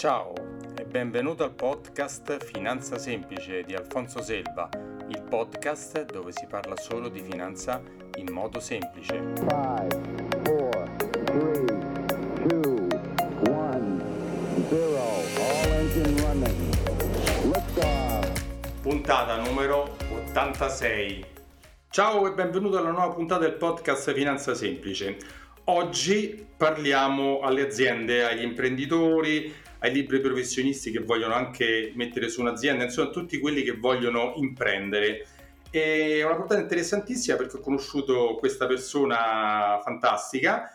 Ciao e benvenuto al podcast Finanza Semplice di Alfonso Selva, il podcast dove si parla solo di finanza in modo semplice. 5, 4, 3, 2, 1, 0, all engine running. Liftoff. Puntata numero 86. Ciao e benvenuto alla nuova puntata del podcast Finanza Semplice. Oggi parliamo alle aziende, agli imprenditori, ai liberi professionisti che vogliono anche mettere su un'azienda, insomma a tutti quelli che vogliono imprendere. È una puntata interessantissima perché ho conosciuto questa persona fantastica,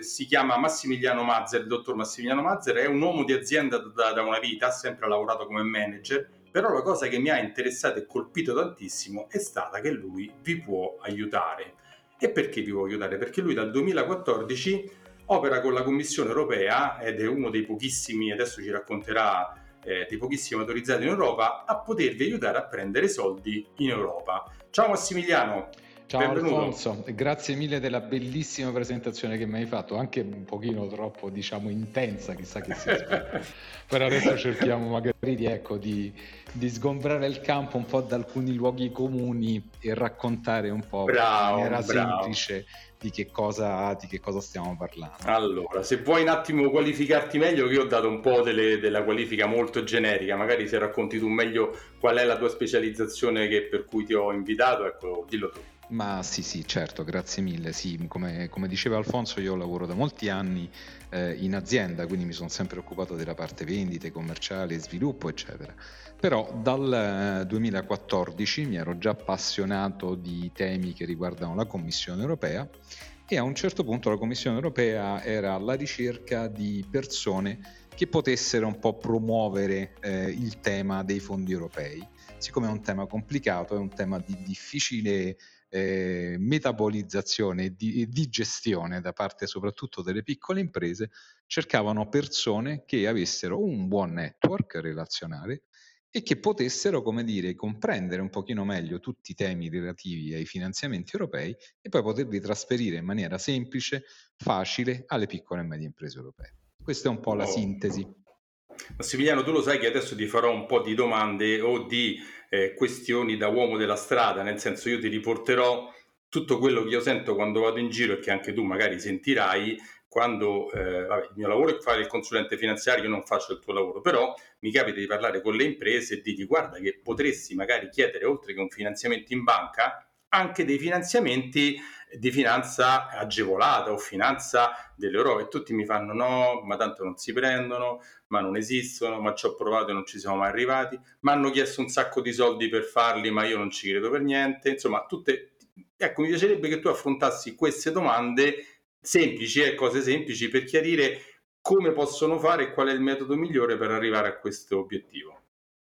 si chiama Massimiliano Mazzer, il dottor Massimiliano Mazzer, è un uomo di azienda da una vita, ha sempre lavorato come manager, però la cosa che mi ha interessato e colpito tantissimo è stata che lui vi può aiutare. E perché vi può aiutare? Perché lui dal 2014 opera con la Commissione Europea ed è uno dei pochissimi, adesso ci racconterà, dei pochissimi autorizzati in Europa a potervi aiutare a prendere soldi in Europa. Ciao Massimiliano. Ciao benvenuto. Alfonso, grazie mille della bellissima presentazione che mi hai fatto, anche un pochino troppo intensa, chissà che si aspetta, però adesso cerchiamo magari di sgombrare il campo un po' da alcuni luoghi comuni e raccontare un po' in maniera semplice di che cosa stiamo parlando. Allora, se vuoi un attimo qualificarti meglio, che io ho dato un po' della qualifica molto generica, magari se racconti tu meglio qual è la tua specializzazione per cui ti ho invitato, ecco, dillo tu. Ma sì, certo, grazie mille. Sì, come diceva Alfonso, io lavoro da molti anni in azienda, quindi mi sono sempre occupato della parte vendite, commerciale, sviluppo, eccetera. Però dal 2014 mi ero già appassionato di temi che riguardano la Commissione Europea e a un certo punto la Commissione Europea era alla ricerca di persone che potessero un po' promuovere il tema dei fondi europei. Siccome è un tema complicato, è un tema di difficile metabolizzazione e di gestione da parte soprattutto delle piccole imprese, cercavano persone che avessero un buon network relazionale e che potessero, comprendere un pochino meglio tutti i temi relativi ai finanziamenti europei e poi poterli trasferire in maniera semplice, facile alle piccole e medie imprese europee. Questa è un po' la sintesi. Massimiliano, tu lo sai che adesso ti farò un po' di domande o di questioni da uomo della strada, nel senso io ti riporterò tutto quello che io sento quando vado in giro e che anche tu magari sentirai quando, il mio lavoro è fare il consulente finanziario, io non faccio il tuo lavoro, però mi capita di parlare con le imprese e di dire guarda che potresti magari chiedere, oltre che un finanziamento in banca, anche dei finanziamenti di finanza agevolata o finanza dell'Europa, e tutti mi fanno no, ma tanto non si prendono, ma non esistono, ma ci ho provato e non ci siamo mai arrivati, mi hanno chiesto un sacco di soldi per farli, ma io non ci credo per niente, insomma tutte. Ecco, mi piacerebbe che tu affrontassi queste domande semplici e cose semplici per chiarire come possono fare e qual è il metodo migliore per arrivare a questo obiettivo.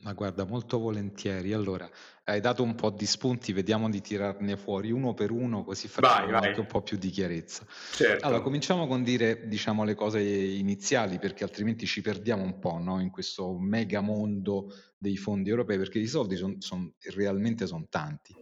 Ma guarda, molto volentieri. Allora, hai dato un po' di spunti, vediamo di tirarne fuori uno per uno, così facciamo anche un po' più di chiarezza. Certo. Allora, cominciamo con dire, le cose iniziali, perché altrimenti ci perdiamo un po', no? In questo mega mondo dei fondi europei, perché i soldi realmente sono tanti.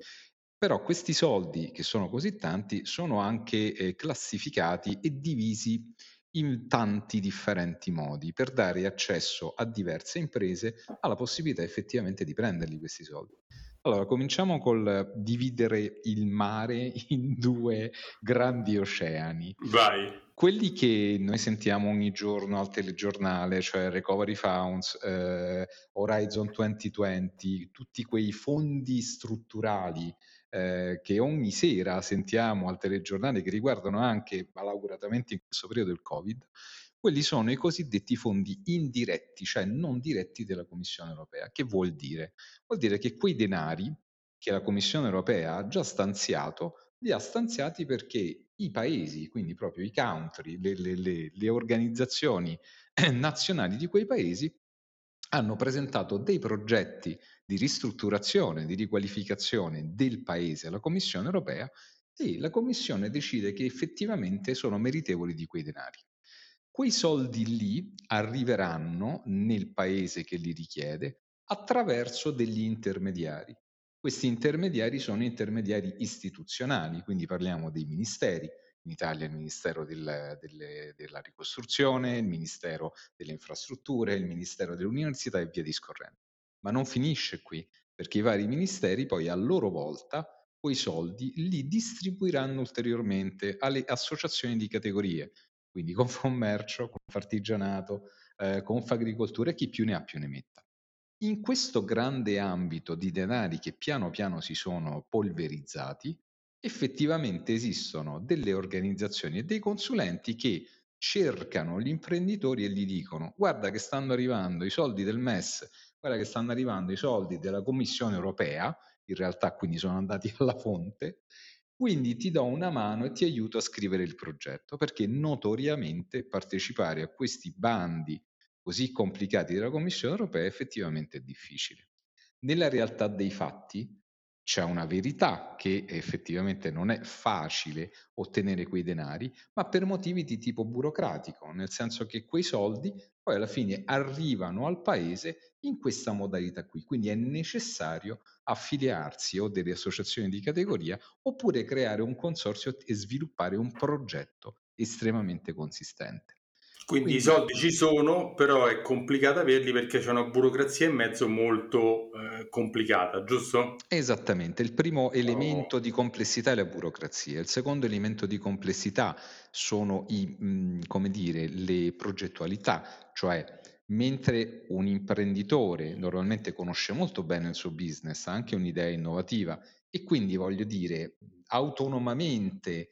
Però questi soldi, che sono così tanti, sono anche classificati e divisi in tanti differenti modi per dare accesso a diverse imprese alla possibilità effettivamente di prenderli questi soldi. Allora, cominciamo col dividere il mare in due grandi oceani. Vai. Quelli che noi sentiamo ogni giorno al telegiornale, cioè Recovery Funds, Horizon 2020, tutti quei fondi strutturali che ogni sera sentiamo al telegiornale, che riguardano anche malauguratamente in questo periodo il Covid, quelli sono i cosiddetti fondi indiretti, cioè non diretti della Commissione Europea. Che vuol dire? Vuol dire che quei denari che la Commissione Europea ha già stanziato, li ha stanziati perché i paesi, quindi proprio i country, le organizzazioni nazionali di quei paesi, hanno presentato dei progetti di ristrutturazione, di riqualificazione del paese alla Commissione Europea e la Commissione decide che effettivamente sono meritevoli di quei denari. Quei soldi lì arriveranno nel paese che li richiede attraverso degli intermediari. Questi intermediari sono intermediari istituzionali, quindi parliamo dei ministeri, in Italia il Ministero della Ricostruzione, il Ministero delle Infrastrutture, il Ministero dell'Università e via discorrendo. Ma non finisce qui, perché i vari ministeri poi a loro volta quei soldi li distribuiranno ulteriormente alle associazioni di categorie, quindi Confcommercio, Confartigianato, Confagricoltura e chi più ne ha più ne metta. In questo grande ambito di denari che piano piano si sono polverizzati, effettivamente esistono delle organizzazioni e dei consulenti che cercano gli imprenditori e gli dicono: guarda che stanno arrivando i soldi del MES, guarda che stanno arrivando i soldi della Commissione Europea, in realtà quindi sono andati alla fonte, quindi ti do una mano e ti aiuto a scrivere il progetto, perché notoriamente partecipare a questi bandi così complicati della Commissione Europea effettivamente è difficile. Nella realtà dei fatti c'è una verità che effettivamente non è facile ottenere quei denari, ma per motivi di tipo burocratico, nel senso che quei soldi poi alla fine arrivano al paese in questa modalità qui, quindi è necessario affiliarsi o delle associazioni di categoria oppure creare un consorzio e sviluppare un progetto estremamente consistente. Quindi i soldi ci sono, però è complicato averli perché c'è una burocrazia in mezzo molto complicata, giusto? Esattamente, il primo elemento di complessità è la burocrazia, il secondo elemento di complessità sono le progettualità, cioè mentre un imprenditore normalmente conosce molto bene il suo business, ha anche un'idea innovativa e quindi autonomamente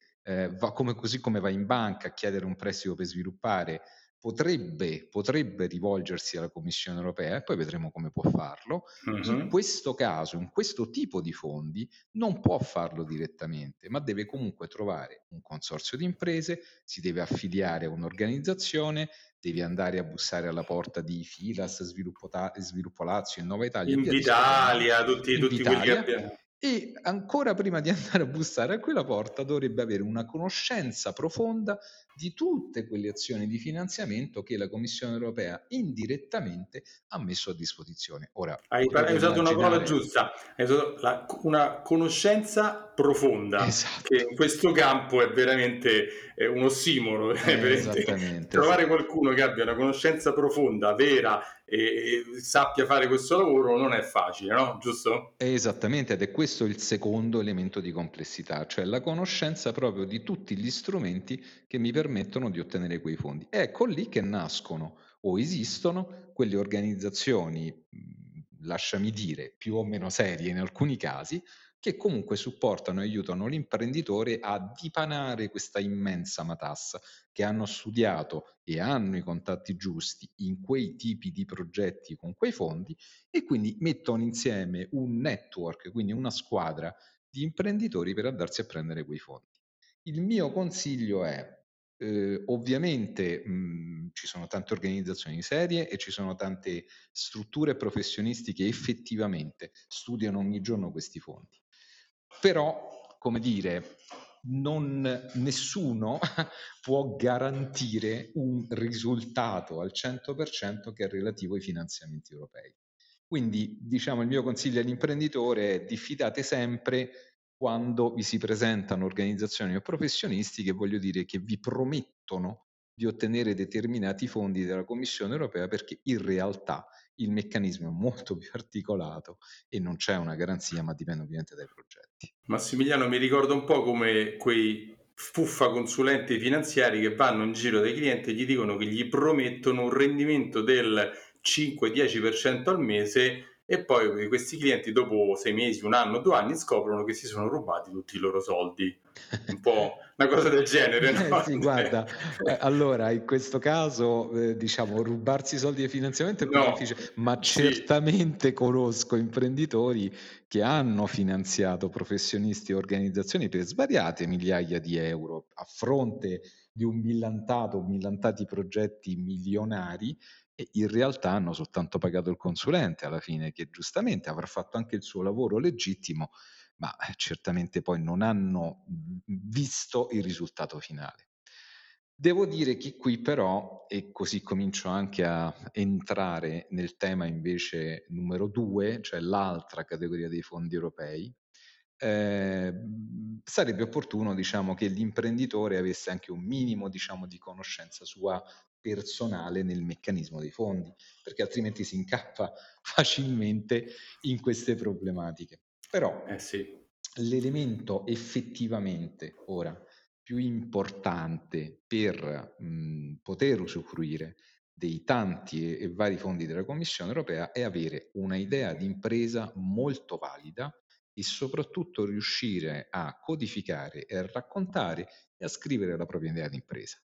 così come va in banca a chiedere un prestito per sviluppare, potrebbe rivolgersi alla Commissione Europea e poi vedremo come può farlo. In questo caso, in questo tipo di fondi, non può farlo direttamente, ma deve comunque trovare un consorzio di imprese, si deve affiliare a un'organizzazione, deve andare a bussare alla porta di Filas, Sviluppo Lazio, Nuova Italia, Invitalia, tutti quelli che abbiamo. E ancora prima di andare a bussare a quella porta dovrebbe avere una conoscenza profonda di tutte quelle azioni di finanziamento che la Commissione Europea indirettamente ha messo a disposizione. Ora, hai usato una parola giusta, una conoscenza profonda, esatto, che in questo campo è veramente un ossimoro. Trovare qualcuno che abbia una conoscenza profonda, vera e sappia fare questo lavoro non è facile, no? Giusto? Esattamente, ed è questo il secondo elemento di complessità, cioè la conoscenza proprio di tutti gli strumenti che mi permettono di ottenere quei fondi. Ecco lì che nascono o esistono quelle organizzazioni, lasciami dire, più o meno serie in alcuni casi, che comunque supportano e aiutano l'imprenditore a dipanare questa immensa matassa, che hanno studiato e hanno i contatti giusti in quei tipi di progetti con quei fondi e quindi mettono insieme un network, quindi una squadra di imprenditori per andarsi a prendere quei fondi. Il mio consiglio è ovviamente ci sono tante organizzazioni serie e ci sono tante strutture professionisti che effettivamente studiano ogni giorno questi fondi, però nessuno può garantire un risultato al 100% che è relativo ai finanziamenti europei, quindi il mio consiglio all'imprenditore è: diffidate sempre quando vi si presentano organizzazioni o professionisti che vi promettono di ottenere determinati fondi dalla Commissione Europea, perché in realtà il meccanismo è molto più articolato e non c'è una garanzia, ma dipende ovviamente dai progetti. Massimiliano, mi ricorda un po' come quei fuffa consulenti finanziari che vanno in giro dai clienti e gli dicono che gli promettono un rendimento del 5-10% al mese, e poi questi clienti dopo 6 mesi, 1 anno, 2 anni scoprono che si sono rubati tutti i loro soldi, un po' una cosa del genere, no? Sì, guarda, allora in questo caso rubarsi i soldi di finanziamento è più difficile, ma certamente conosco imprenditori che hanno finanziato professionisti e organizzazioni per svariate migliaia di euro a fronte di un millantati progetti milionari, e in realtà hanno soltanto pagato il consulente alla fine, che giustamente avrà fatto anche il suo lavoro legittimo, ma certamente poi non hanno visto il risultato finale. Devo dire che qui però, e così comincio anche a entrare nel tema invece numero 2, cioè l'altra categoria dei fondi europei, sarebbe opportuno, diciamo, che l'imprenditore avesse anche un minimo, diciamo, di conoscenza sua personale nel meccanismo dei fondi, perché altrimenti si incappa facilmente in queste problematiche. Però l'elemento effettivamente ora più importante per poter usufruire dei tanti e vari fondi della Commissione Europea è avere una idea di impresa molto valida e soprattutto riuscire a codificare e a raccontare e a scrivere la propria idea di impresa.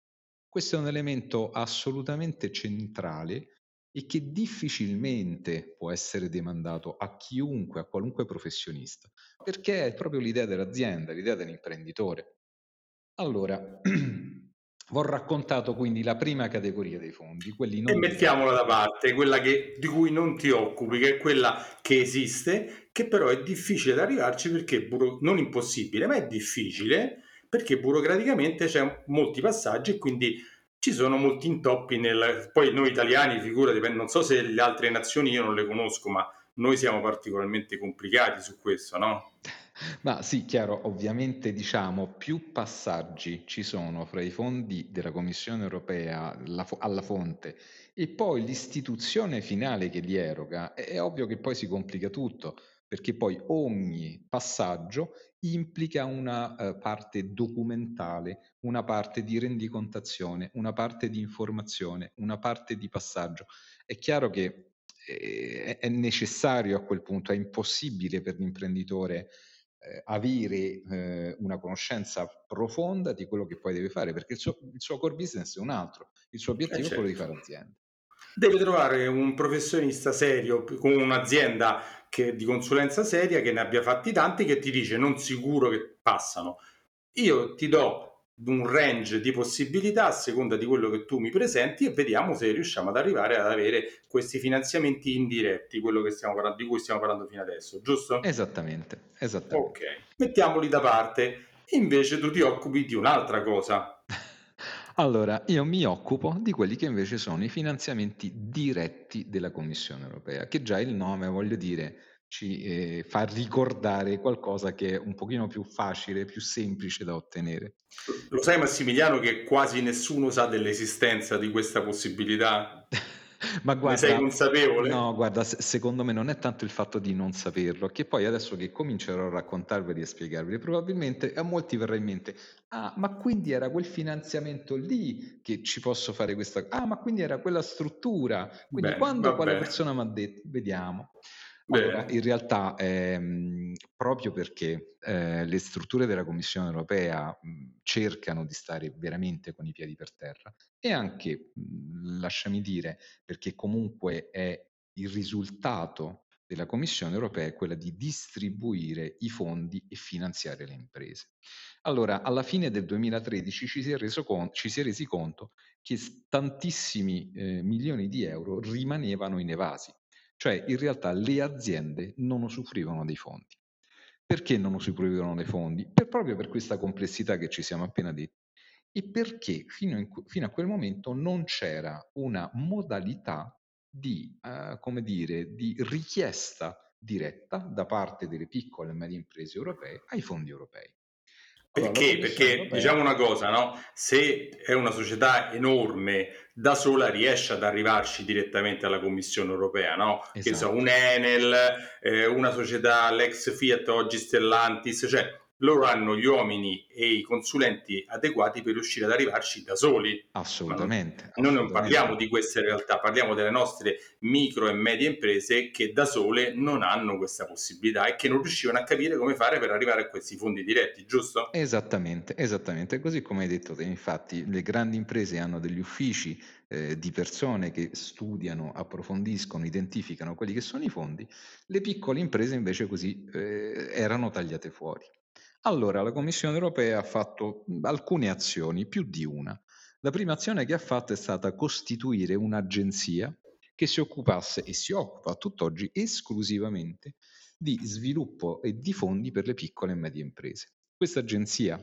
Questo è un elemento assolutamente centrale e che difficilmente può essere demandato a chiunque, a qualunque professionista, perché è proprio l'idea dell'azienda, l'idea dell'imprenditore. Allora, ho raccontato quindi la prima categoria dei fondi, quelli non... E mettiamola da parte, quella che, di cui non ti occupi, che è quella che esiste, che però è difficile da arrivarci perché, non impossibile, ma è difficile perché burocraticamente c'è molti passaggi e quindi ci sono molti intoppi nel... Poi noi italiani, figurati, non so se le altre nazioni io non le conosco, ma noi siamo particolarmente complicati su questo, no? Ma sì, chiaro, ovviamente diciamo più passaggi ci sono fra i fondi della Commissione Europea alla fonte e poi l'istituzione finale che li eroga, è ovvio che poi si complica tutto, perché poi ogni passaggio implica una parte documentale, una parte di rendicontazione, una parte di informazione, una parte di passaggio. È chiaro che è necessario a quel punto, è impossibile per l'imprenditore avere una conoscenza profonda di quello che poi deve fare, perché il suo core business è un altro, il suo obiettivo è quello di fare azienda. Deve trovare un professionista serio con un'azienda di consulenza seria che ne abbia fatti tanti, che ti dice non sicuro che passano, io ti do un range di possibilità a seconda di quello che tu mi presenti e vediamo se riusciamo ad arrivare ad avere questi finanziamenti indiretti, quello che stiamo parlando, di cui stiamo parlando fino adesso, giusto? Esattamente. Ok, mettiamoli da parte. Invece tu ti occupi di un'altra cosa. Allora, io mi occupo di quelli che invece sono i finanziamenti diretti della Commissione Europea, che già il nome, voglio dire, ci fa ricordare qualcosa che è un pochino più facile, più semplice da ottenere. Lo sai, Massimiliano, che quasi nessuno sa dell'esistenza di questa possibilità? Ma guarda, ne sei consapevole? No, guarda, secondo me non è tanto il fatto di non saperlo, che poi adesso che comincerò a raccontarveli e spiegarveli, probabilmente a molti verrà in mente, ah, ma quindi era quel finanziamento lì che ci posso fare questa... Ah, ma quindi era quella struttura, quindi quale persona mi ha detto... Vediamo... Allora, in realtà proprio perché le strutture della Commissione Europea cercano di stare veramente con i piedi per terra e anche, lasciami dire, perché comunque è il risultato della Commissione Europea è quella di distribuire i fondi e finanziare le imprese. Allora, alla fine del 2013 ci si è resi conto che tantissimi milioni di euro rimanevano inevasi. Cioè, in realtà le aziende non usufruivano dei fondi. Perché non usufruivano dei fondi? Proprio per questa complessità che ci siamo appena detti. E perché fino a quel momento non c'era una modalità di, come dire, di richiesta diretta da parte delle piccole e medie imprese europee ai fondi europei. Perché? Perché diciamo una cosa, no? Se è una società enorme, da sola riesce ad arrivarci direttamente alla Commissione Europea, no? Esatto. Che so, un Enel, una società, l'ex Fiat, oggi Stellantis, cioè loro hanno gli uomini e i consulenti adeguati per riuscire ad arrivarci da soli. Assolutamente. Noi non parliamo di queste realtà, parliamo delle nostre micro e medie imprese che da sole non hanno questa possibilità e che non riuscivano a capire come fare per arrivare a questi fondi diretti, giusto? Esattamente. Così come hai detto te, infatti, le grandi imprese hanno degli uffici di persone che studiano, approfondiscono, identificano quelli che sono i fondi, le piccole imprese invece così erano tagliate fuori. Allora, la Commissione Europea ha fatto alcune azioni, più di una. La prima azione che ha fatto è stata costituire un'agenzia che si occupasse e si occupa tutt'oggi esclusivamente di sviluppo e di fondi per le piccole e medie imprese. Questa agenzia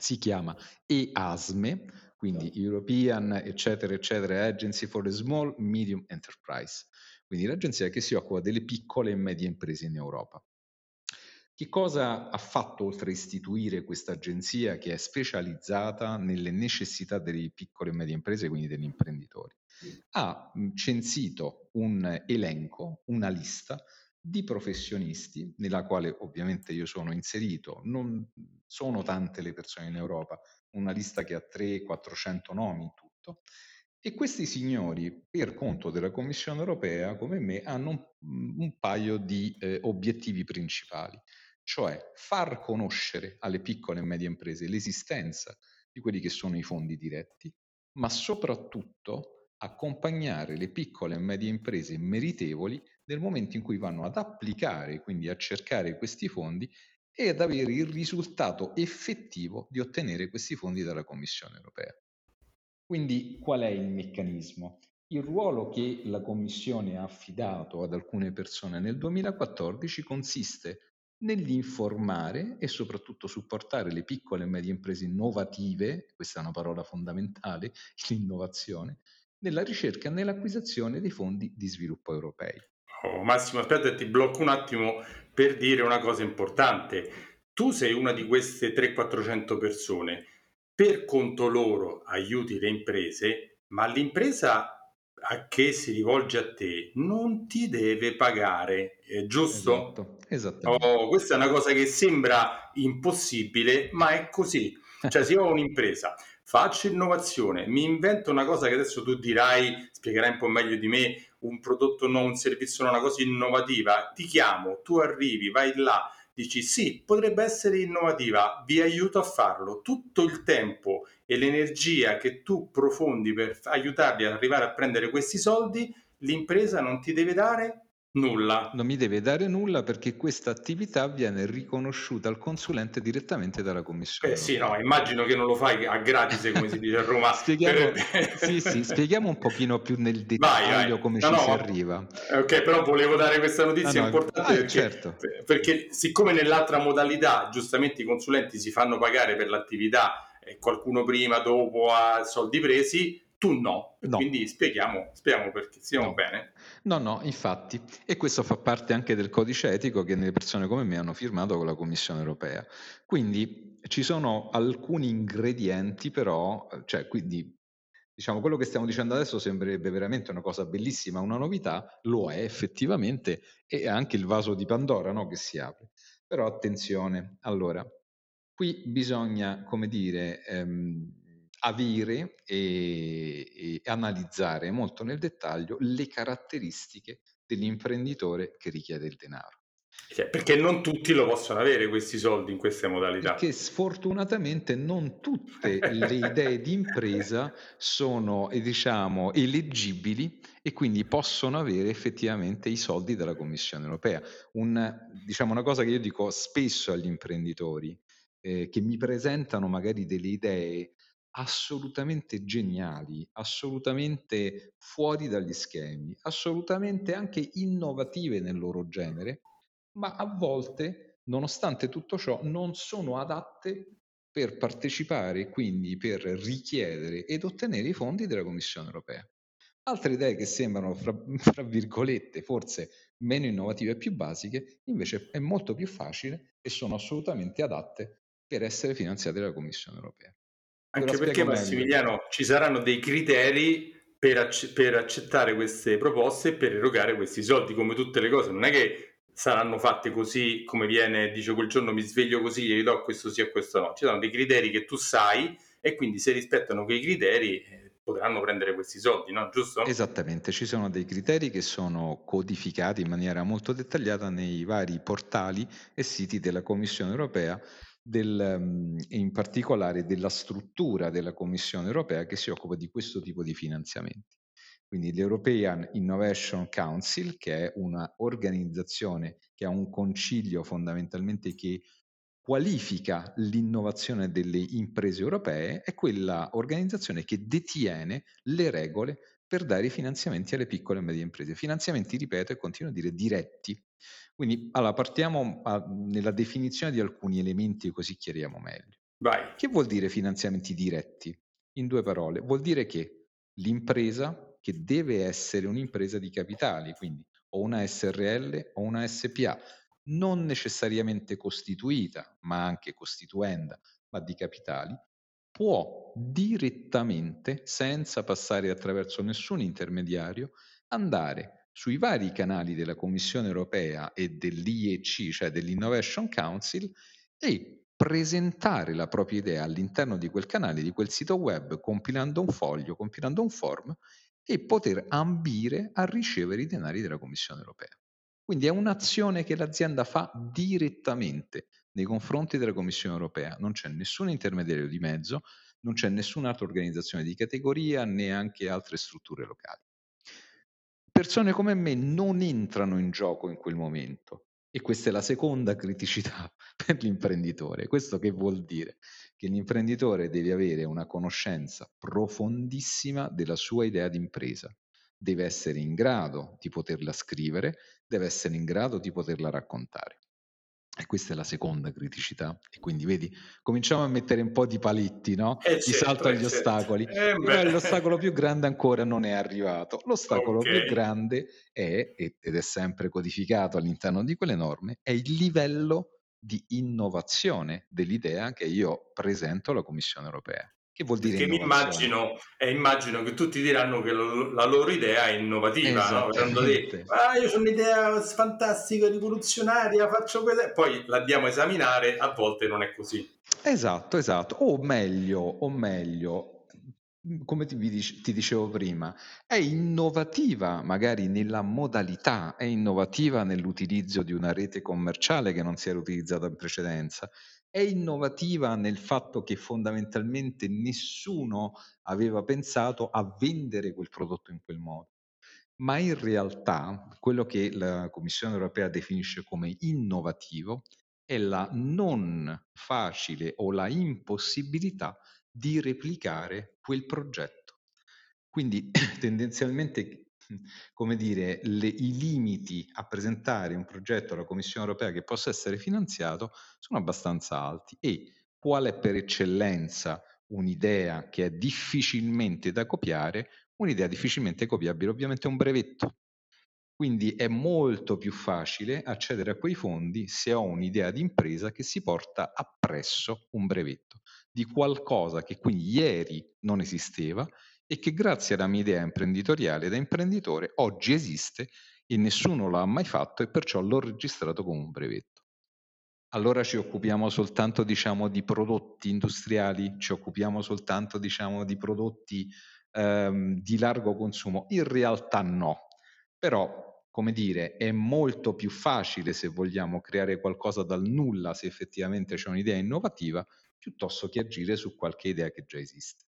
si chiama EASME, quindi European Agency for the Small Medium Enterprise, quindi l'agenzia che si occupa delle piccole e medie imprese in Europa. Che cosa ha fatto oltre a istituire questa agenzia che è specializzata nelle necessità delle piccole e medie imprese, quindi degli imprenditori? Ha censito un elenco, una lista di professionisti, nella quale ovviamente io sono inserito. Non sono tante le persone in Europa, una lista che ha 300-400 nomi in tutto. E questi signori, per conto della Commissione Europea, come me, hanno un paio di obiettivi principali, cioè far conoscere alle piccole e medie imprese l'esistenza di quelli che sono i fondi diretti, ma soprattutto accompagnare le piccole e medie imprese meritevoli nel momento in cui vanno ad applicare, quindi a cercare questi fondi, e ad avere il risultato effettivo di ottenere questi fondi dalla Commissione Europea. Quindi qual è il meccanismo? Il ruolo che la Commissione ha affidato ad alcune persone nel 2014 consiste nell'informare e soprattutto supportare le piccole e medie imprese innovative, questa è una parola fondamentale, l'innovazione, nella ricerca e nell'acquisizione dei fondi di sviluppo europei. Oh, Massimo, aspetta, ti blocco un attimo per dire una cosa importante. Tu sei una di queste 300-400 persone. Per conto loro aiuti le imprese, ma l'impresa a che si rivolge a te non ti deve pagare, giusto? Esatto. Oh, questa è una cosa che sembra impossibile, ma è così. Cioè, se io ho un'impresa, faccio innovazione, mi invento una cosa che adesso tu dirai, spiegherai un po' meglio di me, un prodotto nuovo, un servizio, una cosa innovativa, ti chiamo, tu arrivi, vai là, dici sì, potrebbe essere innovativa, vi aiuto a farlo. Tutto il tempo e l'energia che tu profondi per aiutarli ad arrivare a prendere questi soldi, l'impresa non ti deve dare nulla. Non mi deve dare nulla perché questa attività viene riconosciuta al consulente direttamente dalla Commissione. Sì, no, immagino che non lo fai a gratis, come si dice a Roma. Spieghiamo un pochino più nel dettaglio come si arriva. Ok, però volevo dare questa notizia importante perché siccome nell'altra modalità giustamente i consulenti si fanno pagare per l'attività, qualcuno prima, dopo, ha soldi presi, tu no. Quindi spieghiamo perché stiamo bene. No, infatti, e questo fa parte anche del codice etico che le persone come me hanno firmato con la Commissione Europea. Quindi ci sono alcuni ingredienti però, cioè quindi diciamo quello che stiamo dicendo adesso sembrerebbe veramente una cosa bellissima, una novità, lo è effettivamente, e anche il vaso di Pandora, no, che si apre. Però attenzione, allora, qui bisogna, come dire, avere e analizzare molto nel dettaglio le caratteristiche dell'imprenditore che richiede il denaro. Perché non tutti lo possono avere questi soldi in queste modalità. Perché sfortunatamente non tutte le idee di impresa sono, diciamo, eleggibili e quindi possono avere effettivamente i soldi della Commissione Europea. Una cosa che io dico spesso agli imprenditori che mi presentano magari delle idee assolutamente geniali, assolutamente fuori dagli schemi, assolutamente anche innovative nel loro genere, ma a volte, nonostante tutto ciò, non sono adatte per partecipare, quindi per richiedere ed ottenere i fondi della Commissione Europea. Altre idee che sembrano, fra virgolette, forse meno innovative e più basiche, invece è molto più facile e sono assolutamente adatte per essere finanziate dalla Commissione Europea. Anche perché, Massimiliano, ci saranno dei criteri per accettare queste proposte e per erogare questi soldi, come tutte le cose. Non è che saranno fatte così come viene, dice quel giorno mi sveglio così, gli do questo sì e questo no. Ci saranno dei criteri che tu sai e quindi se rispettano quei criteri potranno prendere questi soldi, no? Giusto? Esattamente, ci sono dei criteri che sono codificati in maniera molto dettagliata nei vari portali e siti della Commissione Europea, in particolare della struttura della Commissione Europea che si occupa di questo tipo di finanziamenti. Quindi l'European Innovation Council, che è un'organizzazione che ha un concilio fondamentalmente che qualifica l'innovazione delle imprese europee, è quella organizzazione che detiene le regole per dare i finanziamenti alle piccole e medie imprese. Finanziamenti, ripeto, e continuo a dire diretti. Quindi allora, partiamo nella definizione di alcuni elementi così chiariamo meglio. Vai. Che vuol dire finanziamenti diretti? In due parole, vuol dire che l'impresa, che deve essere un'impresa di capitali, quindi o una SRL o una SPA, non necessariamente costituita, ma anche costituenda, ma di capitali, può direttamente, senza passare attraverso nessun intermediario, andare sui vari canali della Commissione Europea e dell'IEC, cioè dell'Innovation Council, e presentare la propria idea all'interno di quel canale, di quel sito web, compilando un foglio, compilando un form, e poter ambire a ricevere i denari della Commissione Europea. Quindi è un'azione che l'azienda fa direttamente nei confronti della Commissione Europea, non c'è nessun intermediario di mezzo, non c'è nessun'altra organizzazione di categoria, neanche altre strutture locali. Persone come me non entrano in gioco in quel momento, e questa è la seconda criticità per l'imprenditore. Questo che vuol dire? Che l'imprenditore deve avere una conoscenza profondissima della sua idea di impresa, deve essere in grado di poterla scrivere, deve essere in grado di poterla raccontare. E questa è la seconda criticità, e quindi vedi, cominciamo a mettere un po' di paletti, no? Di salto agli ostacoli. Però l'ostacolo più grande ancora non è arrivato. L'ostacolo più grande è, ed è sempre codificato all'interno di quelle norme, è il livello di innovazione dell'idea che io presento alla Commissione Europea. Che vuol dire che immagino che tutti diranno che la loro idea è innovativa, no? Quando dici, io ho un'idea fantastica, rivoluzionaria, faccio questa, poi la andiamo a esaminare, a volte non è così. Esatto, o meglio, come ti dicevo prima, è innovativa magari nella modalità, è innovativa nell'utilizzo di una rete commerciale che non si era utilizzata in precedenza, è innovativa nel fatto che fondamentalmente nessuno aveva pensato a vendere quel prodotto in quel modo, ma in realtà quello che la Commissione Europea definisce come innovativo è la non facile o la impossibilità di replicare quel progetto. Quindi tendenzialmente, come dire, i limiti a presentare un progetto alla Commissione Europea che possa essere finanziato sono abbastanza alti, e qual è per eccellenza un'idea che è difficilmente da copiare? Un'idea difficilmente copiabile ovviamente è un brevetto, quindi è molto più facile accedere a quei fondi se ho un'idea di impresa che si porta appresso un brevetto di qualcosa che quindi ieri non esisteva e che grazie alla mia idea imprenditoriale da imprenditore oggi esiste e nessuno l'ha mai fatto, e perciò l'ho registrato con un brevetto. Allora ci occupiamo soltanto, diciamo, di prodotti industriali, ci occupiamo soltanto, diciamo, di prodotti di largo consumo? In realtà no, però, come dire, è molto più facile, se vogliamo, creare qualcosa dal nulla se effettivamente c'è un'idea innovativa, piuttosto che agire su qualche idea che già esiste.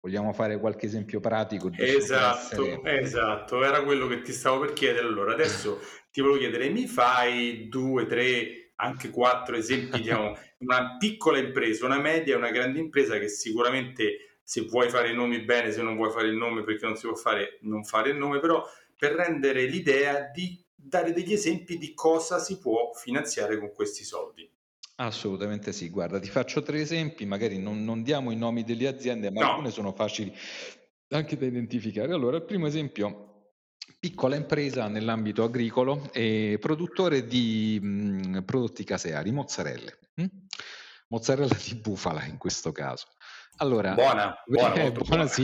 Vogliamo fare qualche esempio pratico? Esatto, era quello che ti stavo per chiedere. Allora, adesso ti volevo chiedere, mi fai 2, 3, anche 4 esempi di una piccola impresa, una media, una grande impresa che sicuramente, se vuoi fare i nomi bene, se non vuoi fare il nome, perché non si può fare, non fare il nome, però per rendere l'idea, di dare degli esempi di cosa si può finanziare con questi soldi. Assolutamente sì, guarda, ti faccio 3 esempi, magari non diamo i nomi delle aziende, ma alcune sono facili anche da identificare. Allora, il primo esempio, piccola impresa nell'ambito agricolo e produttore di prodotti caseari, mozzarelle. Mozzarella di bufala in questo caso. Allora, buona. Guardate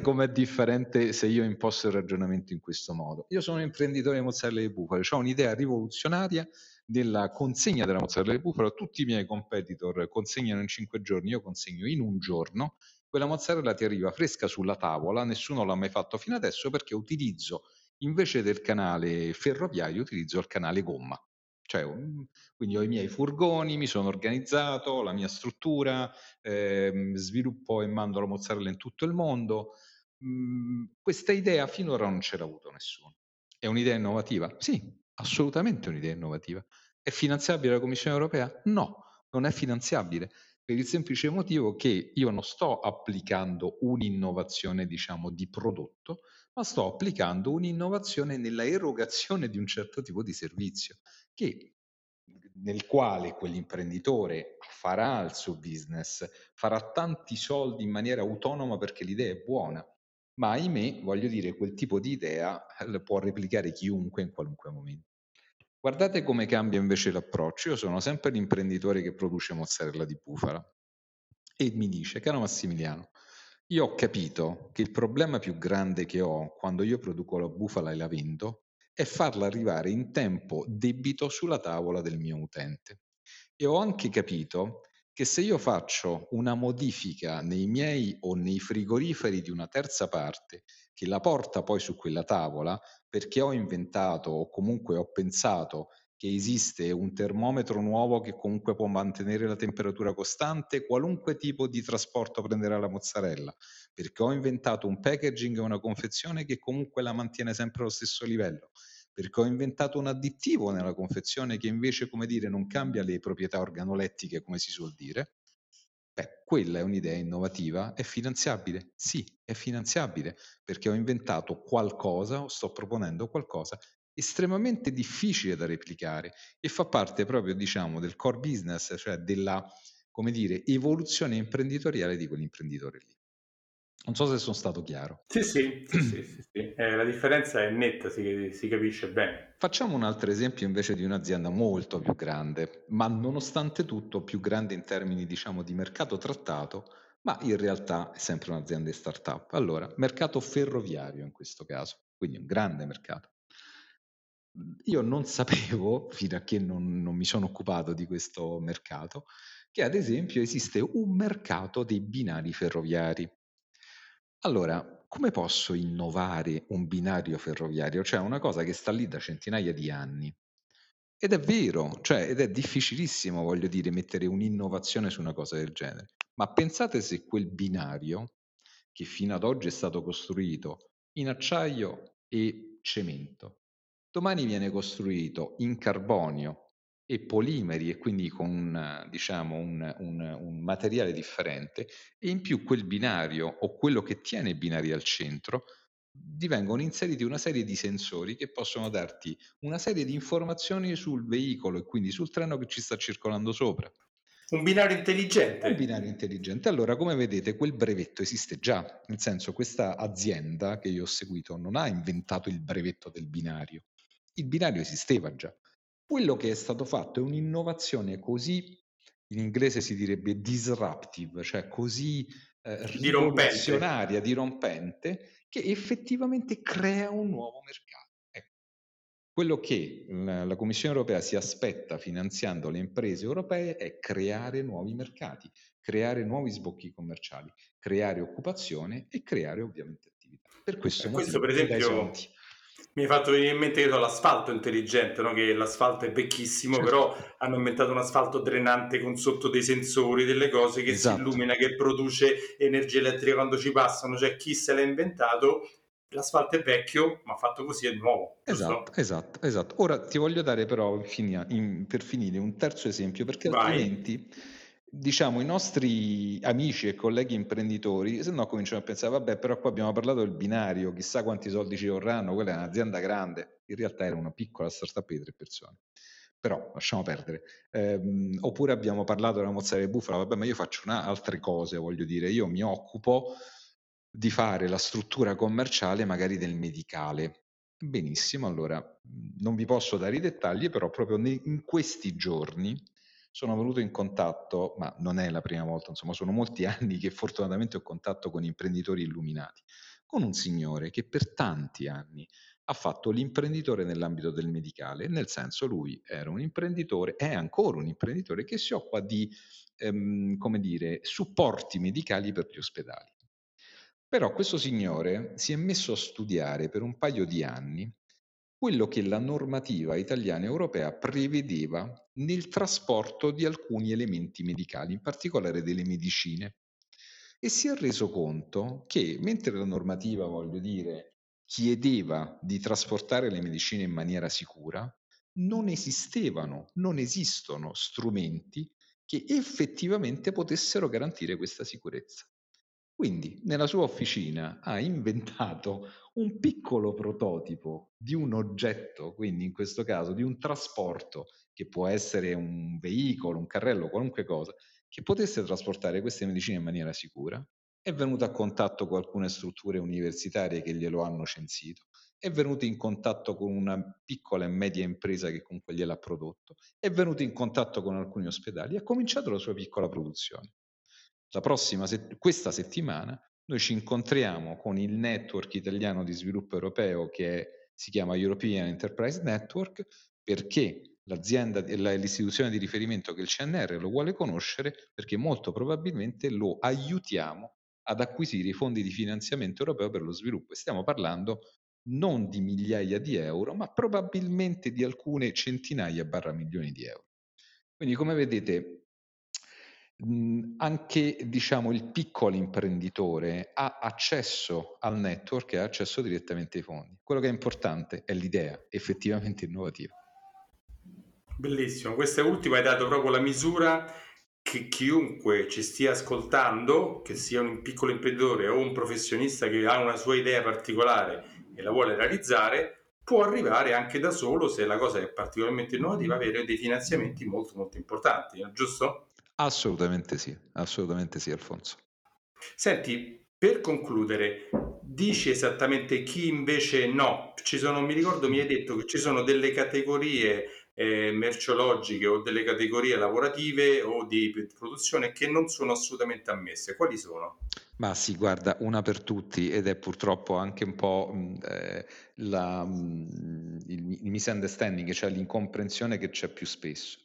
com'è differente se io imposto il ragionamento in questo modo. Io sono un imprenditore di mozzarella di bufala, ho un'idea rivoluzionaria della consegna della mozzarella di bufala. Tutti i miei competitor consegnano in 5 giorni, io consegno in un giorno. Quella mozzarella ti arriva fresca sulla tavola, nessuno l'ha mai fatto fino adesso, perché utilizzo, invece del canale ferroviario, utilizzo il canale gomma. Cioè, quindi ho i miei furgoni, mi sono organizzato, la mia struttura, sviluppo e mando la mozzarella in tutto il mondo. Questa idea finora non ce l'ha avuto nessuno. È un'idea innovativa? Sì, assolutamente un'idea innovativa. È finanziabile la Commissione Europea? No, non è finanziabile, per il semplice motivo che io non sto applicando un'innovazione, diciamo, di prodotto, ma sto applicando un'innovazione nella erogazione di un certo tipo di servizio, che nel quale quell'imprenditore farà il suo business, farà tanti soldi in maniera autonoma perché l'idea è buona, ma ahimè, voglio dire, quel tipo di idea può replicare chiunque in qualunque momento. Guardate come cambia invece l'approccio. Io sono sempre l'imprenditore che produce mozzarella di bufala e mi dice: caro Massimiliano, io ho capito che il problema più grande che ho quando io produco la bufala e la vendo è farla arrivare in tempo debito sulla tavola del mio utente. E ho anche capito che se io faccio una modifica nei miei o nei frigoriferi di una terza parte che la porta poi su quella tavola, perché ho inventato o comunque ho pensato che esiste un termometro nuovo che comunque può mantenere la temperatura costante qualunque tipo di trasporto prenderà la mozzarella, perché ho inventato un packaging e una confezione che comunque la mantiene sempre allo stesso livello, perché ho inventato un additivo nella confezione che invece, come dire, non cambia le proprietà organolettiche, come si suol dire. Beh, quella è un'idea innovativa, è finanziabile? Sì, è finanziabile, perché ho inventato qualcosa, o sto proponendo qualcosa estremamente difficile da replicare e fa parte proprio, diciamo, del core business, cioè della, come dire, evoluzione imprenditoriale di quell'imprenditore lì. Non so se sono stato chiaro. Sì. La differenza è netta, si capisce bene. Facciamo un altro esempio invece di un'azienda molto più grande, ma nonostante tutto più grande in termini, diciamo, di mercato trattato, ma in realtà è sempre un'azienda di startup. Allora, mercato ferroviario in questo caso, quindi un grande mercato. Io non sapevo, fino a che non mi sono occupato di questo mercato, che ad esempio esiste un mercato dei binari ferroviari. Allora, come posso innovare un binario ferroviario? Cioè una cosa che sta lì da centinaia di anni. Ed è vero, cioè, ed è difficilissimo, voglio dire, mettere un'innovazione su una cosa del genere. Ma pensate se quel binario, che fino ad oggi è stato costruito in acciaio e cemento, domani viene costruito in carbonio e polimeri, e quindi con, diciamo, un materiale differente, e in più quel binario o quello che tiene i binari al centro divengono inseriti una serie di sensori che possono darti una serie di informazioni sul veicolo e quindi sul treno che ci sta circolando sopra. Un binario intelligente. Un binario intelligente. Allora, come vedete, quel brevetto esiste già, nel senso, questa azienda che io ho seguito non ha inventato il brevetto del binario. Il binario esisteva già. Quello che è stato fatto è un'innovazione così, in inglese si direbbe disruptive, cioè così rivoluzionaria, dirompente, che effettivamente crea un nuovo mercato. Ecco. Quello che la Commissione Europea si aspetta finanziando le imprese europee è creare nuovi mercati, creare nuovi sbocchi commerciali, creare occupazione e creare ovviamente attività. Per questo, per esempio, mi è fatto venire in mente l'asfalto intelligente, no? Che l'asfalto è vecchissimo, certo. Però hanno inventato un asfalto drenante con sotto dei sensori, delle cose che esatto. Si illumina, che produce energia elettrica quando ci passano. Cioè, chi se l'ha inventato? L'asfalto è vecchio, ma fatto così è nuovo. Esatto. Ora ti voglio dare però, per finire, un terzo esempio, perché altrimenti, diciamo, i nostri amici e colleghi imprenditori, se no cominciano a pensare: vabbè, però qua abbiamo parlato del binario, chissà quanti soldi ci vorranno, quella è un'azienda grande. In realtà era una piccola startup di 3 persone, però lasciamo perdere. Oppure abbiamo parlato della mozzarella di bufala, vabbè, ma io faccio altre cose, voglio dire, io mi occupo di fare la struttura commerciale magari del medicale. Benissimo, allora non vi posso dare i dettagli, però proprio in questi giorni sono venuto in contatto, ma non è la prima volta, insomma, sono molti anni che fortunatamente ho contatto con imprenditori illuminati, con un signore che per tanti anni ha fatto l'imprenditore nell'ambito del medicale, nel senso, lui era un imprenditore, è ancora un imprenditore che si occupa di, come dire, supporti medicali per gli ospedali. Però questo signore si è messo a studiare per un paio di anni quello che la normativa italiana e europea prevedeva nel trasporto di alcuni elementi medicali, in particolare delle medicine, e si è reso conto che mentre la normativa, voglio dire, chiedeva di trasportare le medicine in maniera sicura, non esistono strumenti che effettivamente potessero garantire questa sicurezza. Quindi nella sua officina ha inventato un piccolo prototipo di un oggetto, quindi in questo caso di un trasporto che può essere un veicolo, un carrello, qualunque cosa, che potesse trasportare queste medicine in maniera sicura, è venuto a contatto con alcune strutture universitarie che glielo hanno censito, è venuto in contatto con una piccola e media impresa che comunque gliel'ha prodotto, è venuto in contatto con alcuni ospedali e ha cominciato la sua piccola produzione. La prossima questa settimana noi ci incontriamo con il network italiano di sviluppo europeo che si chiama European Enterprise Network, perché l'azienda, l'istituzione di riferimento che il CNR lo vuole conoscere, perché molto probabilmente lo aiutiamo ad acquisire i fondi di finanziamento europeo per lo sviluppo. E stiamo parlando non di migliaia di euro, ma probabilmente di alcune centinaia / milioni di euro. Quindi, come vedete, anche diciamo il piccolo imprenditore ha accesso al network e ha accesso direttamente ai fondi. Quello che è importante è l'idea effettivamente innovativa. Bellissimo, questa ultima hai dato proprio la misura che chiunque ci stia ascoltando, che sia un piccolo imprenditore o un professionista che ha una sua idea particolare e la vuole realizzare, può arrivare anche da solo, se la cosa è particolarmente innovativa, avere dei finanziamenti molto molto importanti, giusto? Assolutamente sì, Alfonso. Senti, per concludere, dici esattamente chi invece no? Ci sono, mi ricordo, mi hai detto che ci sono delle categorie merceologiche o delle categorie lavorative o di produzione che non sono assolutamente ammesse. Quali sono? Ma sì, guarda, una per tutti, ed è purtroppo anche un po' il misunderstanding, cioè l'incomprensione che c'è più spesso.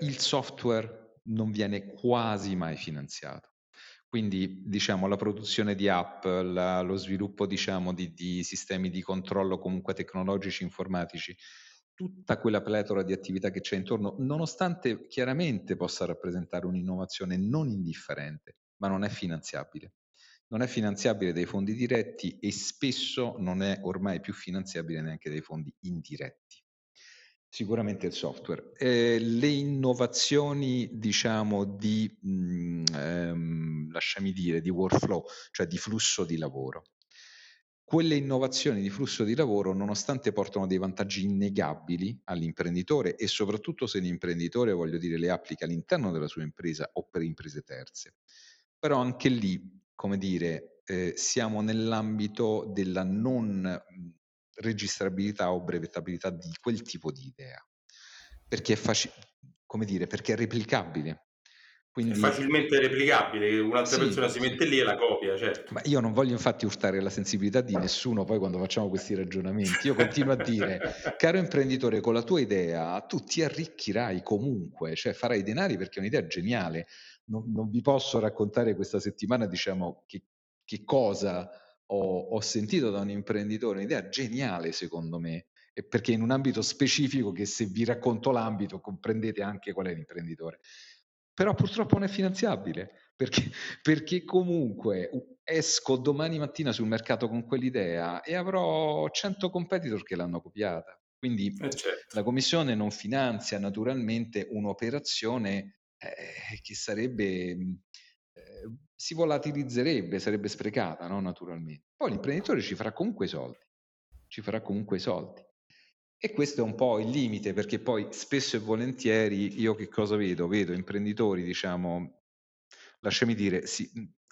Il software non viene quasi mai finanziato. Quindi, diciamo, la produzione di app, lo sviluppo, diciamo, di sistemi di controllo comunque tecnologici, informatici, tutta quella pletora di attività che c'è intorno, nonostante chiaramente possa rappresentare un'innovazione non indifferente, ma non è finanziabile. Non è finanziabile dai fondi diretti e spesso non è ormai più finanziabile neanche dai fondi indiretti. Sicuramente il software. Le innovazioni, diciamo, di workflow, cioè di flusso di lavoro. Quelle innovazioni di flusso di lavoro, nonostante portano dei vantaggi innegabili all'imprenditore e soprattutto se l'imprenditore, voglio dire, le applica all'interno della sua impresa o per imprese terze. Però anche lì, come dire, siamo nell'ambito della non registrabilità o brevettabilità di quel tipo di idea, perché è facile, come dire, perché è replicabile. Quindi è facilmente replicabile, un'altra persona si mette lì e la copia, certo. Ma io non voglio infatti urtare la sensibilità di nessuno poi quando facciamo questi ragionamenti. Io continuo a dire, caro imprenditore, con la tua idea tu ti arricchirai comunque, cioè farai denari perché è un'idea geniale. Non vi posso raccontare questa settimana, diciamo, che cosa ho sentito da un imprenditore, un'idea geniale secondo me, perché in un ambito specifico che se vi racconto l'ambito comprendete anche qual è l'imprenditore, però purtroppo non è finanziabile, perché comunque esco domani mattina sul mercato con quell'idea e avrò 100 competitor che l'hanno copiata, quindi certo. La Commissione non finanzia naturalmente un'operazione che sarebbe... si volatilizzerebbe, sarebbe sprecata, no? Naturalmente. Poi l'imprenditore ci farà comunque i soldi. E questo è un po' il limite, perché poi spesso e volentieri io che cosa vedo? Vedo imprenditori, diciamo, lasciami dire,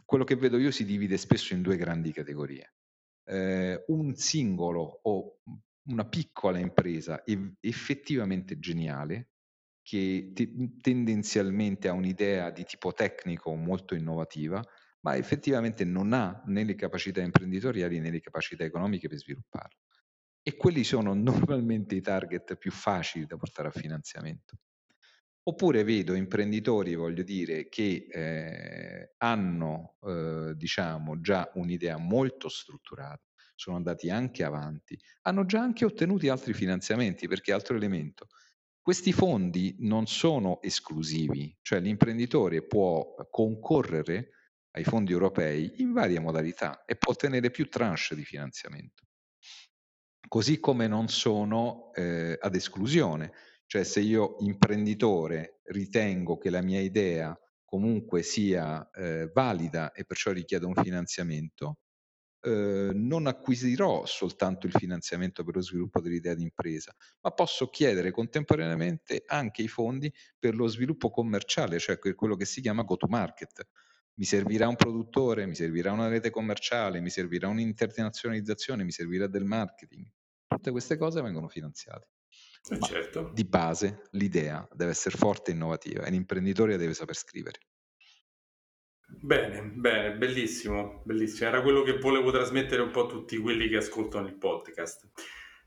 quello che vedo io si divide spesso in due grandi categorie. Un singolo o una piccola impresa effettivamente geniale, che tendenzialmente ha un'idea di tipo tecnico molto innovativa, ma effettivamente non ha né le capacità imprenditoriali né le capacità economiche per svilupparla. E quelli sono normalmente i target più facili da portare a finanziamento. Oppure vedo imprenditori, voglio dire, che hanno diciamo già un'idea molto strutturata, sono andati anche avanti, hanno già anche ottenuti altri finanziamenti, perché altro elemento. Questi fondi non sono esclusivi, cioè l'imprenditore può concorrere ai fondi europei in varie modalità e può ottenere più tranche di finanziamento. Così come non sono ad esclusione, cioè se io imprenditore ritengo che la mia idea comunque sia valida e perciò richiedo un finanziamento, non acquisirò soltanto il finanziamento per lo sviluppo dell'idea d'impresa, ma posso chiedere contemporaneamente anche i fondi per lo sviluppo commerciale, cioè quello che si chiama go to market, mi servirà un produttore, mi servirà una rete commerciale, mi servirà un'internazionalizzazione, mi servirà del marketing. Tutte queste cose vengono finanziate. Certo. Di base l'idea deve essere forte e innovativa e l'imprenditore deve saper scrivere. Bene, bellissimo. Era quello che volevo trasmettere un po' a tutti quelli che ascoltano il podcast.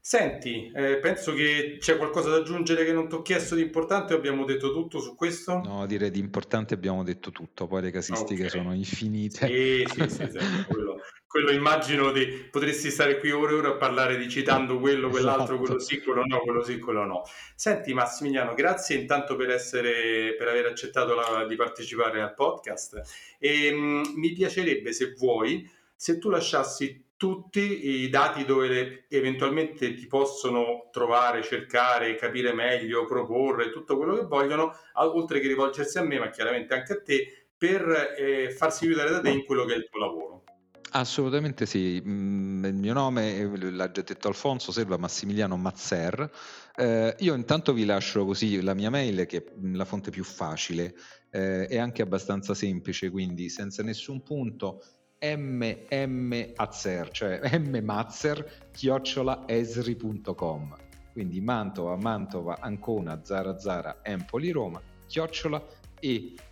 Senti, penso che c'è qualcosa da aggiungere che non ti ho chiesto di importante, o abbiamo detto tutto su questo? No, direi di importante abbiamo detto tutto, poi le casistiche sono infinite. Sì, quello immagino potresti stare qui ore e ore a parlare di citando quello, quell'altro, esatto. quello sì, quello no. Senti Massimiliano, grazie intanto per aver accettato di partecipare al podcast e mi piacerebbe se tu lasciassi tutti i dati dove eventualmente ti possono trovare, cercare, capire meglio, proporre tutto quello che vogliono, oltre che rivolgersi a me, ma chiaramente anche a te, per farsi aiutare da te in quello che è il tuo lavoro. Assolutamente sì, il mio nome, l'ha già detto Alfonso Selva, Massimiliano Mazzer. Io intanto vi lascio così la mia mail, che è la fonte più facile, è anche abbastanza semplice, quindi senza nessun punto, mmazzer@esri.com, quindi Mantova, Ancona, Zara, Empoli, Roma,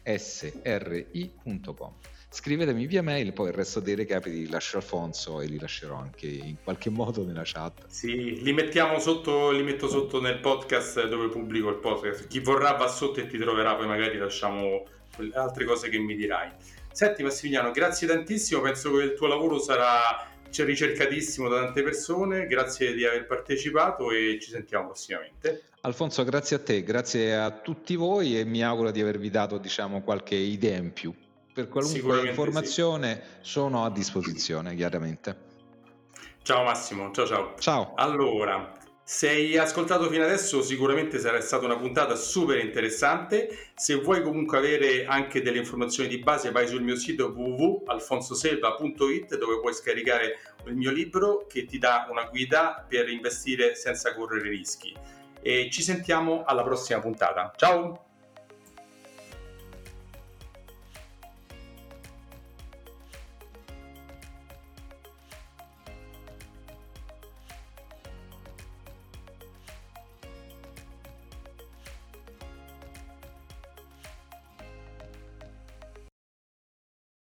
@esri.com. Scrivetemi via mail, poi il resto dei recapiti li lascio Alfonso e li lascerò anche in qualche modo nella chat. Sì, li metto sotto nel podcast dove pubblico il podcast. Chi vorrà va sotto e ti troverà, poi magari lasciamo altre cose che mi dirai. Senti Massimiliano, grazie tantissimo, penso che il tuo lavoro sarà ricercatissimo da tante persone, grazie di aver partecipato e ci sentiamo prossimamente. Alfonso, grazie a te, grazie a tutti voi e mi auguro di avervi dato qualche idea in più. Per qualunque informazione sono a disposizione, chiaramente. Ciao Massimo, ciao. Allora, se hai ascoltato fino adesso sicuramente sarà stata una puntata super interessante. Se vuoi comunque avere anche delle informazioni di base, vai sul mio sito www.alfonsoselva.it, dove puoi scaricare il mio libro che ti dà una guida per investire senza correre rischi. E ci sentiamo alla prossima puntata. Ciao!